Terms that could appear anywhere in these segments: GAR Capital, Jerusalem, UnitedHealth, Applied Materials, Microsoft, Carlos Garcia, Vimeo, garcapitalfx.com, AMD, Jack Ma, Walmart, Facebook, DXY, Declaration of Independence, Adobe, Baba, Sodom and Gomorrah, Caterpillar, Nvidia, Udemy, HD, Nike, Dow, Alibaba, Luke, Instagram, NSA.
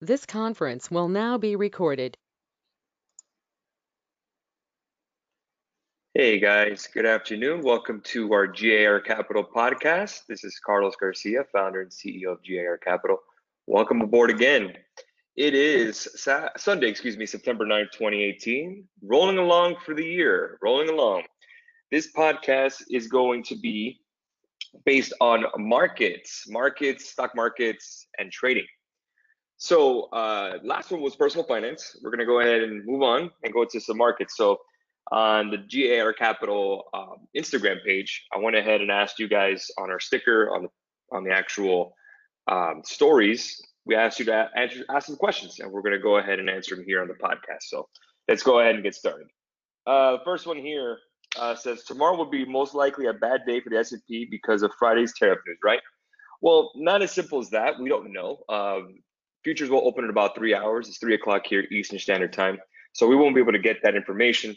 This conference will now be recorded. Hey guys, good afternoon. Welcome to our GAR Capital podcast. This is Carlos Garcia, founder and CEO of GAR Capital. Welcome aboard again. It is Sunday, September 9th, 2018. Rolling along for the year, rolling along. This podcast is going to be based on markets, stock markets, and trading. So last one was personal finance. We're going to go ahead and move on and go to some markets. So on the GAR Capital Instagram page, I went ahead and asked you guys on our sticker, on the actual stories, we asked you to ask some questions, and we're going to go ahead and answer them here on the podcast. So let's go ahead and get started. The first one here says, tomorrow will be most likely a bad day for the S&P because of Friday's tariff news, right? Well, not as simple as that. We don't know. Futures will open in about 3 hours. It's 3 o'clock here Eastern Standard Time. So we won't be able to get that information.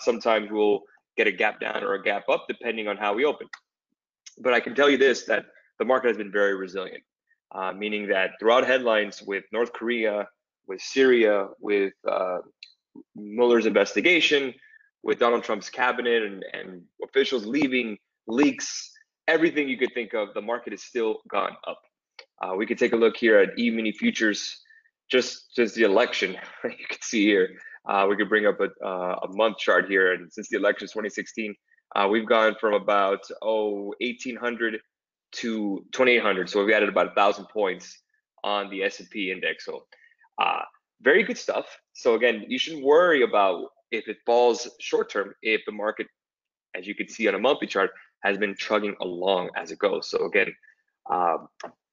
Sometimes we'll get a gap down or a gap up depending on how we open. But I can tell you this, that the market has been very resilient, meaning that throughout headlines with North Korea, with Syria, with Mueller's investigation, with Donald Trump's cabinet and officials leaving, leaks, everything you could think of, the market has still gone up. We could take a look here at E-mini futures, just the election. You can see here, we could bring up a month chart here. And since the election 2016, we've gone from about 1,800 to 2,800. So we've added about 1,000 points on the S&P index. So very good stuff. So again, you shouldn't worry about if it falls short term, if the market, as you can see on a monthly chart, has been chugging along as it goes. So again,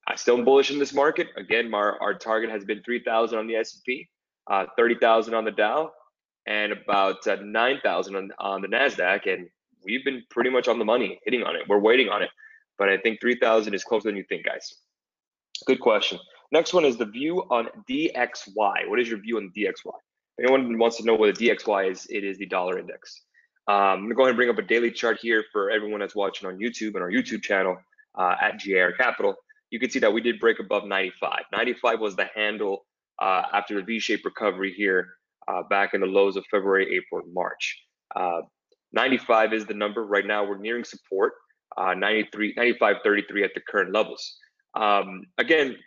I'm still bullish in this market. Again, our target has been 3,000 on the S&P, 30,000 on the Dow, and about 9,000 on the NASDAQ. And we've been pretty much on the money, hitting on it. We're waiting on it. But I think 3,000 is closer than you think, guys. Good question. Next one is the view on DXY. What is your view on DXY? If anyone wants to know what a DXY is, it is the dollar index. I'm going to go ahead and bring up a daily chart here for everyone that's watching on YouTube and our YouTube channel at GAR Capital. You can see that we did break above 95. 95 was the handle after the V-shaped recovery here back in the lows of February, April, and March. 95 is the number. Right now, we're nearing support, 95.33 at the current levels. Again,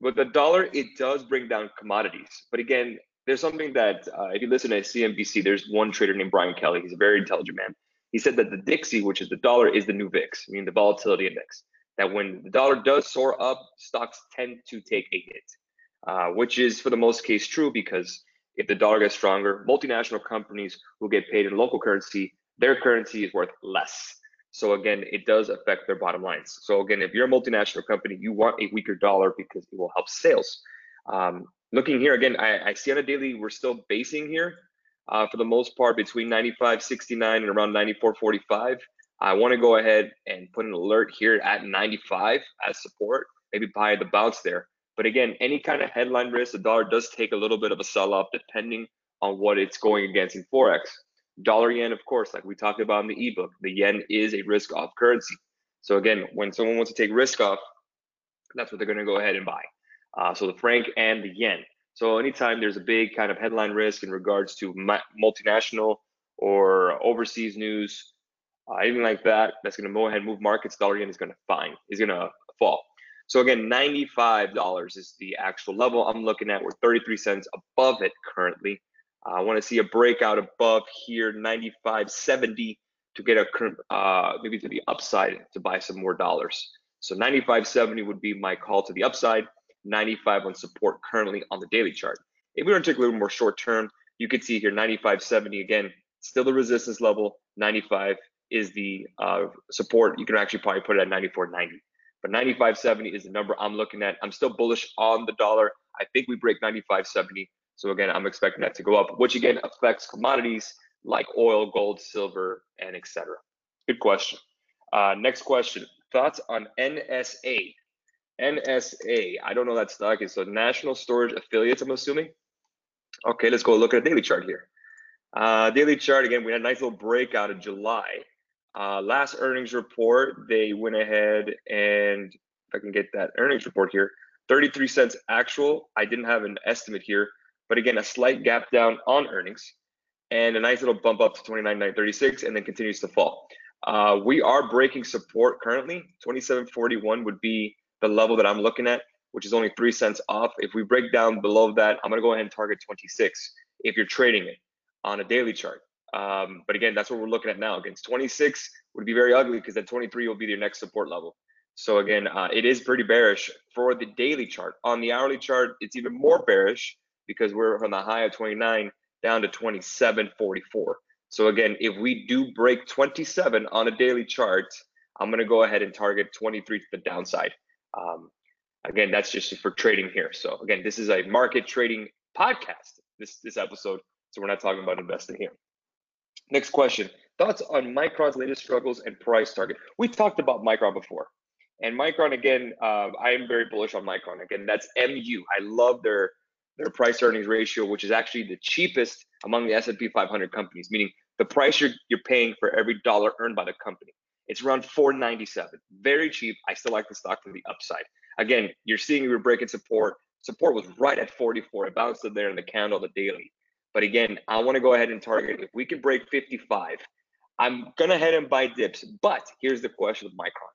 with the dollar, it does bring down commodities. But again, there's something that if you listen to CNBC, there's one trader named Brian Kelly. He's a very intelligent man. He said that the Dixie, which is the dollar, is the new VIX, meaning the volatility index. That when the dollar does soar up, stocks tend to take a hit, which is for the most case true, because if the dollar gets stronger, multinational companies will get paid in local currency. Their currency is worth less. So again, it does affect their bottom lines. So again, if you're a multinational company, you want a weaker dollar because it will help sales. Looking here again, I see on a daily, we're still basing here for the most part between 95.69 and around 94.45. I want to go ahead and put an alert here at 95 as support, maybe buy the bounce there. But again, any kind of headline risk, the dollar does take a little bit of a sell-off depending on what it's going against in Forex. Dollar yen, of course, like we talked about in the ebook, the yen is a risk-off currency. So again, when someone wants to take risk off, that's what they're going to go ahead and buy. So the franc and the yen. So anytime there's a big kind of headline risk in regards to multinational or overseas news, even like that, that's going to go ahead and move markets. Dollar yen is going to fall. So again, $95 is the actual level I'm looking at. We're 33 cents above it currently. I want to see a breakout above here, 95.70, to get a maybe to the upside to buy some more dollars. So 95.70 would be my call to the upside. 95 on support currently on the daily chart. If we were to take a little more short term, you could see here 95.70 again, still the resistance level. 95 is the support. You can actually probably put it at 94.90, but 95.70 is the number I'm looking at. I'm still bullish on the dollar. I think we break 95.70. So again, I'm expecting that to go up, which again affects commodities like oil, gold, silver, and etc. Good question. Next question, thoughts on NSA? NSA, I don't know that stock. It's so National Storage Affiliates, I'm assuming. Okay, let's go look at a daily chart here. Daily chart, again, we had a nice little breakout in July. Last earnings report, they went ahead and, if I can get that earnings report here, $0.33 actual. I didn't have an estimate here, but again, a slight gap down on earnings and a nice little bump up to 29,936 and then continues to fall. We are breaking support currently. 27.41 would be the level that I'm looking at, which is only 3 cents off. If we break down below that, I'm gonna go ahead and target 26 if you're trading it on a daily chart. But again, that's what we're looking at now. Again, 26 would be very ugly because that 23 will be your next support level. So again, it is pretty bearish for the daily chart. On the hourly chart, it's even more bearish because we're from the high of 29 down to 27.44. So again, if we do break 27 on a daily chart, I'm gonna go ahead and target 23 to the downside. Again, that's just for trading here. So again, this is a market trading podcast, this episode. So we're not talking about investing here. Next question, thoughts on Micron's latest struggles and price target. We talked about Micron before. And Micron, again, I am very bullish on Micron. Again, that's MU. I love their price earnings ratio, which is actually the cheapest among the S&P 500 companies, meaning the price you're paying for every dollar earned by the company. It's around $4.97, very cheap. I still like the stock for the upside. Again, you're seeing we were breaking support. Support was right at 44. It bounced up there in the candle, the daily. But again, I want to go ahead and target. If we can break 55, I'm going to head and buy dips. But here's the question with Micron.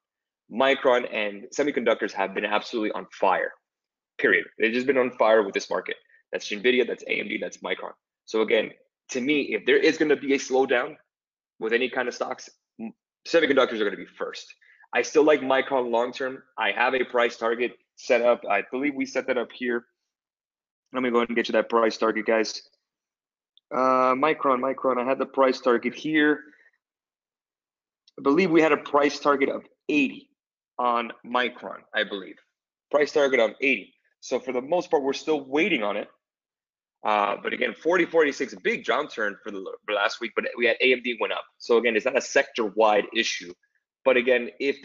Micron and semiconductors have been absolutely on fire, period. They've just been on fire with this market. That's Nvidia, that's AMD, that's Micron. So again, to me, if there is going to be a slowdown with any kind of stocks, semiconductors are going to be first. I still like Micron long-term. I have a price target set up. I believe we set that up here. Let me go ahead and get you that price target, guys. Micron, I had the price target here. I believe we had a price target of 80. On Micron, I believe. Price target on 80. So for the most part, we're still waiting on it. But again, 40.46, a big downturn for last week, but we had AMD went up. So again, it's not a sector-wide issue. But again, if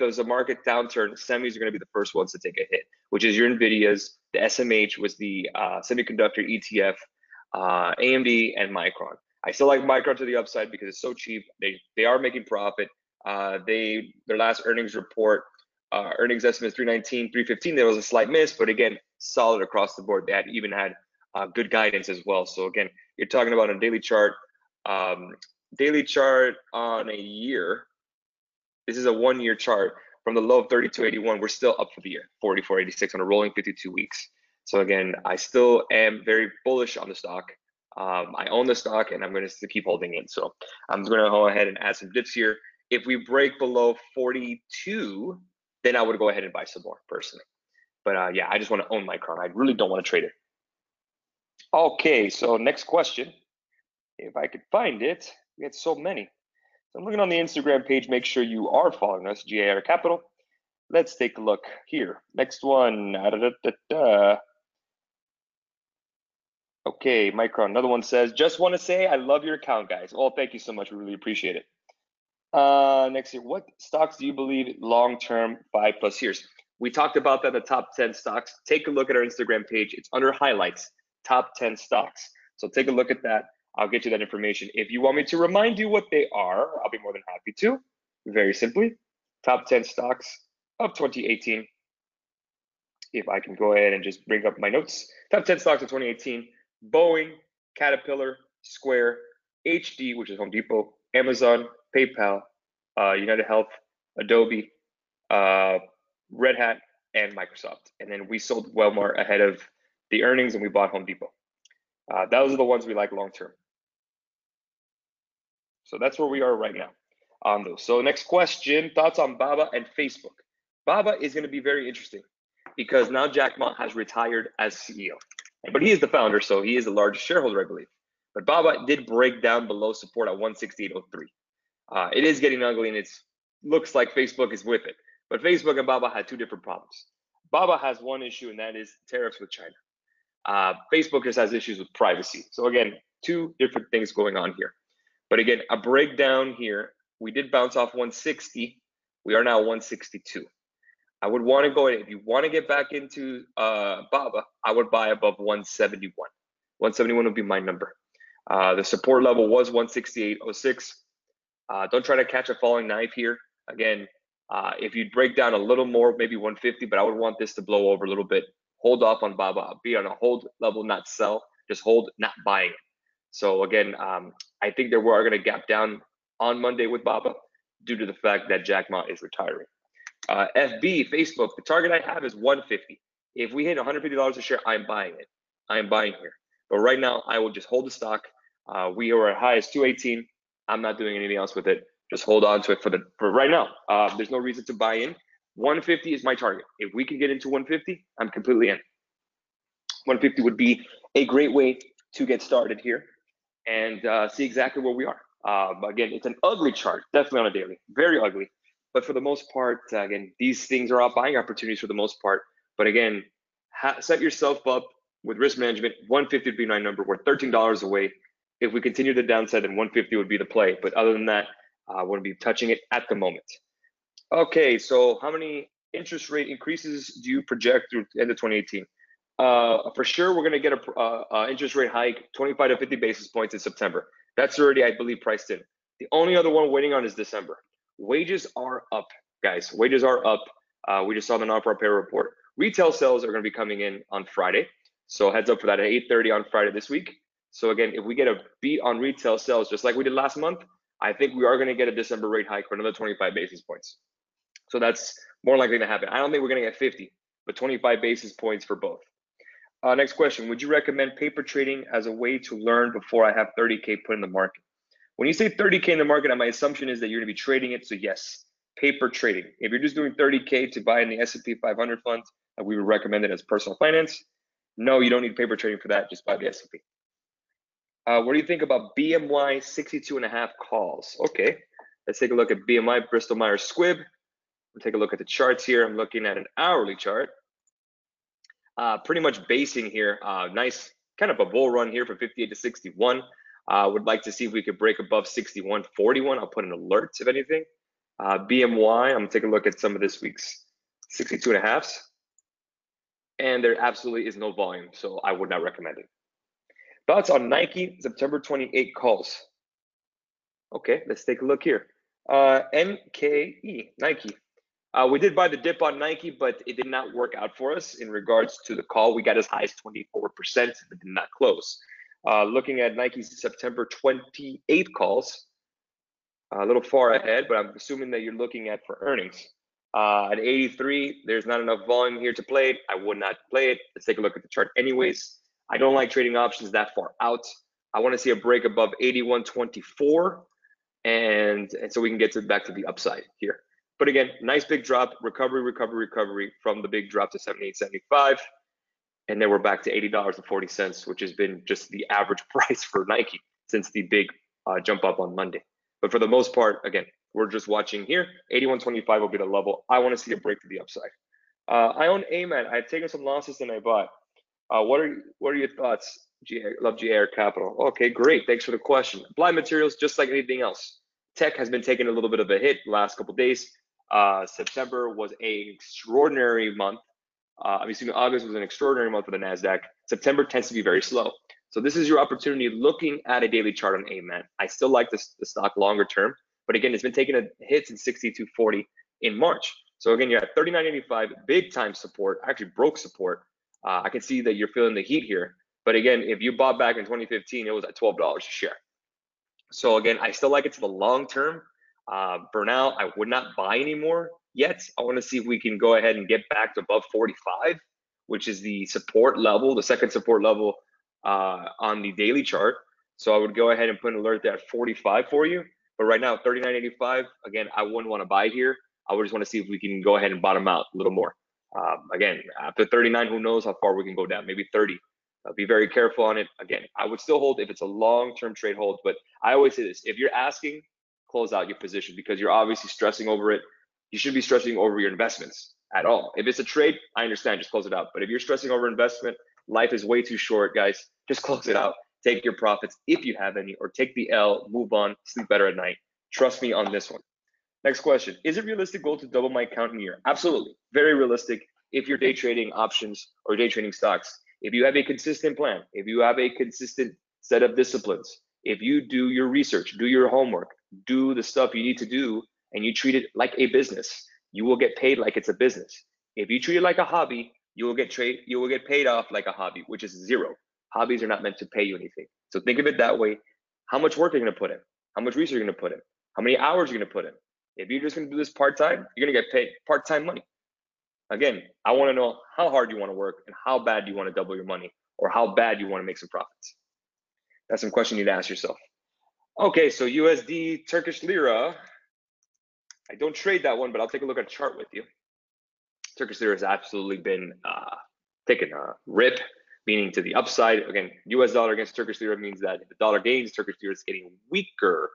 there's a market downturn, semis are gonna be the first ones to take a hit, which is your NVIDIA's, the SMH was the semiconductor ETF, AMD and Micron. I still like Micron to the upside because it's so cheap. They are making profit. Their last earnings report, earnings estimates 319, 315, there was a slight miss, but again, solid across the board. They had even had good guidance as well. So again, you're talking about a daily chart on a year. This is a 1 year chart from the low of 32.81. We're still up for the year, 44.86 on a rolling 52 weeks. So again, I still am very bullish on the stock. I own the stock and I'm going to keep holding it. So I'm going to go ahead and add some dips here. If we break below 42, then I would go ahead and buy some more personally. But yeah, I just want to own Micron. I really don't want to trade it. Okay, so next question. If I could find it, we had so many. So I'm looking on the Instagram page. Make sure you are following us, GAR Capital. Let's take a look here. Next one. Okay, Micron. Another one says, just want to say I love your account, guys. Oh, thank you so much. We really appreciate it. Next year, what stocks do you believe long-term 5+ years? We talked about that, the top 10 stocks. Take a look at our Instagram page. It's under highlights, top 10 stocks. So take a look at that. I'll get you that information. If you want me to remind you what they are, I'll be more than happy to. Very simply, top 10 stocks of 2018. If I can go ahead and just bring up my notes. Top 10 stocks of 2018, Boeing, Caterpillar, Square, HD, which is Home Depot, Amazon, PayPal, UnitedHealth, Adobe, Red Hat, and Microsoft. And then we sold Walmart ahead of the earnings and we bought Home Depot. Those are the ones we like long-term. So that's where we are right now on those. So next question, thoughts on Baba and Facebook. Baba is gonna be very interesting because now Jack Ma has retired as CEO, but he is the founder, so he is the largest shareholder, I believe. But Baba did break down below support at 168.03. It is getting ugly and it looks like Facebook is with it. But Facebook and Baba had two different problems. Baba has one issue and that is tariffs with China. Facebook just has issues with privacy. So again, two different things going on here. But again, a breakdown here. We did bounce off 160. We are now 162. I would want to go in. If you want to get back into Baba, I would buy above 171. 171 would be my number. The support level was 168.06. Don't try to catch a falling knife here. Again, If you'd break down a little more, maybe 150, but I would want this to blow over a little bit. Hold off on Baba, be on a hold level, not sell, just hold, not buying. So again, I think that we are going to gap down on Monday with Baba due to the fact that Jack Ma is retiring. FB, Facebook, the target I have is 150. If we hit $150 a share, I'm buying it. I'm buying here. But right now, I will just hold the stock. We are as high as 218. I'm not doing anything else with it. Just hold on to it for right now. There's no reason to buy in. 150 is my target. If we can get into 150, I'm completely in. 150 would be a great way to get started here and see exactly where we are. Again, it's an ugly chart, definitely on a daily, very ugly. But for the most part, again, these things are all buying opportunities for the most part. But again, set yourself up with risk management. 150 would be my number. We're $13 away. If we continue the downside, then 150 would be the play. But other than that, I wouldn't be touching it at the moment. Okay, so how many interest rate increases do you project through the end of 2018? For sure, we're going to get a interest rate hike, 25 to 50 basis points in September. That's already, I believe, priced in. The only other one waiting on is December. Wages are up, guys. Wages are up. We just saw the non-farm payroll report. Retail sales are going to be coming in on Friday, so heads up for that at 8:30 on Friday this week. So again, if we get a beat on retail sales, just like we did last month, I think we are going to get a December rate hike for another 25 basis points. So that's more likely to happen. I don't think we're going to get 50, but 25 basis points for both. Next question, would you recommend paper trading as a way to learn before I have 30K put in the market? When you say 30K in the market, my assumption is that you're gonna be trading it, so yes, paper trading. If you're just doing 30K to buy in the S&P 500 fund, we would recommend it as personal finance. No, you don't need paper trading for that, just buy the S&P. What do you think about BMY 62.5 calls? Okay, let's take a look at BMY, Bristol Myers Squibb. We'll take a look at the charts here. I'm looking at an hourly chart. Pretty much basing here, nice kind of a bull run here from 58 to 61. Would like to see if we could break above 61.41. I'll put an alert if anything. BMY, I'm gonna take a look at some of this week's 62.5s, and there absolutely is no volume, so I would not recommend it. Thoughts on Nike September 28 calls? Okay, let's take a look here. NKE, Nike. We did buy the dip on Nike, but it did not work out for us in regards to the call. We got as high as 24%, but did not close. Looking at Nike's September 28 calls, a little far ahead, but I'm assuming that you're looking at for earnings. At 83, there's not enough volume here to play it. I would not play it. Let's take a look at the chart anyways. I don't like trading options that far out. I want to see a break above 81.24, and so we can get to back to the upside here. But again, nice big drop, recovery from the big drop to 78.75, and then we're back to $80.40, which has been just the average price for Nike since the big jump up on Monday. But for the most part, again, we're just watching here. 81.25 will be the level. I want to see a break to the upside. I own AMAT. I've taken some losses and I bought. What are your thoughts? Love GAR Capital. Okay, great. Thanks for the question. Applied Materials, just like anything else. Tech has been taking a little bit of a hit the last couple of days. September was an extraordinary month. August was an extraordinary month for the NASDAQ. September tends to be very slow. So this is your opportunity looking at a daily chart on AMAT. I still like the stock longer term, but again, it's been taking a hit since 62.40 in March. So again, you're at 39.85, big time support, actually broke support. I can see that you're feeling the heat here. But again, if you bought back in 2015, it was at $12 a share. So again, I still like it to the long term. For now, I would not buy anymore yet. I want to see if we can go ahead and get back to above 45, which is the support level, the second support level on the daily chart. So I would go ahead and put an alert there at 45 for you. But right now, 39.85, again, I wouldn't want to buy here. I would just want to see if we can go ahead and bottom out a little more. Again, after 39, who knows how far we can go down, maybe 30. Be very careful on it. Again, I would still hold if it's a long-term trade hold, but I always say this, if you're asking, close out your position because you're obviously stressing over it. You shouldn't be stressing over your investments at all. If it's a trade, I understand, just close it out. But if you're stressing over investment, life is way too short, guys. Just close it out, take your profits if you have any, or take the L, move on, sleep better at night. Trust me on this one. Next question, is it realistic goal to double my account in a year? Absolutely, very realistic if you're day trading options or day trading stocks. If you have a consistent plan, if you have a consistent set of disciplines, if you do your research, do your homework, do the stuff you need to do, and you treat it like a business, You will get paid like it's a business. If you treat it like a hobby, you will get paid off like a hobby, which is zero. Hobbies are not meant to pay you anything. So think of it that way. How much work are you gonna put in? How much research are you gonna put in? How many hours are you gonna put in? If you're just gonna do this part-time, you're gonna get paid part-time money. Again, I wanna know how hard you wanna work and how bad you wanna double your money or how bad you wanna make some profits. That's some question you need to ask yourself. Okay, so USD, Turkish Lira. I don't trade that one, but I'll take a look at a chart with you. Turkish Lira has absolutely been taking a rip, meaning to the upside. Again, US dollar against Turkish Lira means that if the dollar gains, Turkish Lira is getting weaker.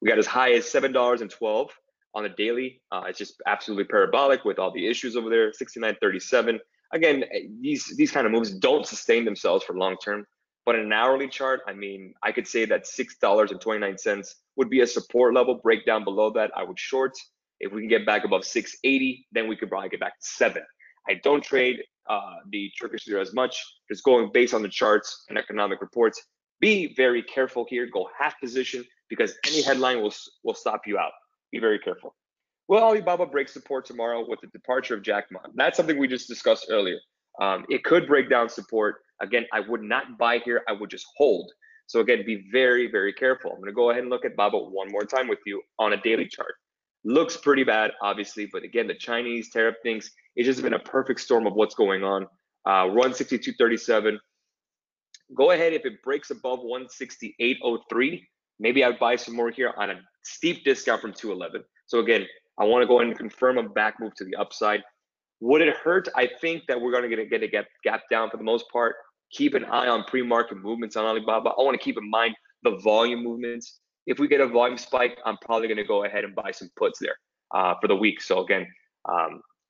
We got as high as $7.12 on the daily. It's just absolutely parabolic with all the issues over there, 69.37. Again, these kind of moves don't sustain themselves for long term, but in an hourly chart, I mean, I could say that $6.29 would be a support level. Break down below that, I would short. If we can get back above 680, then we could probably get back to 7. I don't trade the Turkish Lira as much, just going based on the charts and economic reports. Be very careful here. Go half position because any headline will stop you out. Be very careful. Will Alibaba break support tomorrow with the departure of Jack Ma? That's something we just discussed earlier. It could break down support. Again, I would not buy here. I would just hold. So again, be very, very careful. I'm going to go ahead and look at Baba one more time with you on a daily chart. Looks pretty bad, obviously, but again, the Chinese tariff things, it's just been a perfect storm of what's going on. Run 62.37. Go ahead, if it breaks above 168.03, maybe I'd buy some more here on a steep discount from 211. So again, I want to go ahead and confirm a back move to the upside. Would it hurt? I think that we're going to get a gap down for the most part. Keep an eye on pre-market movements on Alibaba. I want to keep in mind the volume movements. If we get a volume spike, I'm probably going to go ahead and buy some puts there for the week. So again,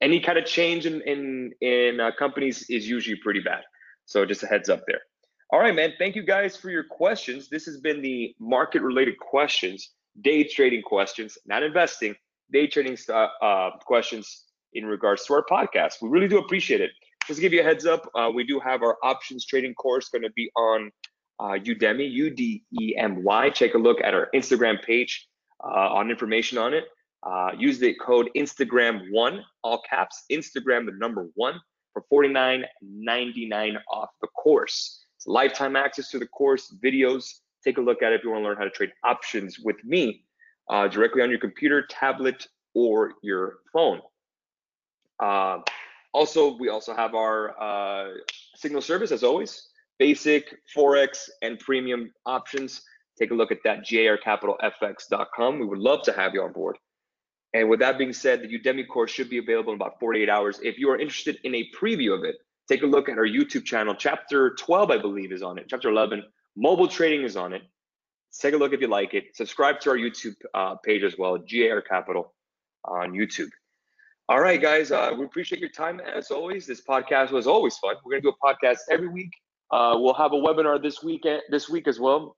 any kind of change in companies is usually pretty bad. So just a heads up there. All right, man. Thank you guys for your questions. This has been the market-related questions, day trading questions, not investing, day trading questions in regards to our podcast. We really do appreciate it. Just to give you a heads up, we do have our options trading course going to be on Udemy, U-D-E-M-Y. Take a look at our Instagram page on information on it. Use the code Instagram1, all caps, Instagram the number 1 for $49.99 off the course. It's lifetime access to the course, videos. Take a look at it if you want to learn how to trade options with me directly on your computer, tablet, or your phone. Also, we also have our signal service as always. Basic, Forex, and premium options. Take a look at that, garcapitalfx.com. We would love to have you on board. And with that being said, the Udemy course should be available in about 48 hours. If you are interested in a preview of it, take a look at our YouTube channel. Chapter 12, I believe, is on it. Chapter 11, mobile trading is on it. Take a look if you like it. Subscribe to our YouTube page as well, GAR Capital on YouTube. All right, guys, we appreciate your time as always. This podcast was always fun. We're going to do a podcast every week. We'll have a webinar this week as well.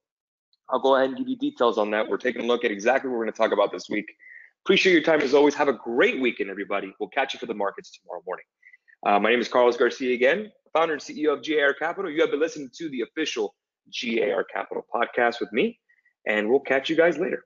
I'll go ahead and give you details on that. We're taking a look at exactly what we're going to talk about this week. Appreciate your time as always. Have a great weekend, everybody. We'll catch you for the markets tomorrow morning. My name is Carlos Garcia again, founder and CEO of GAR Capital. You have been listening to the official GAR Capital podcast with me, and we'll catch you guys later.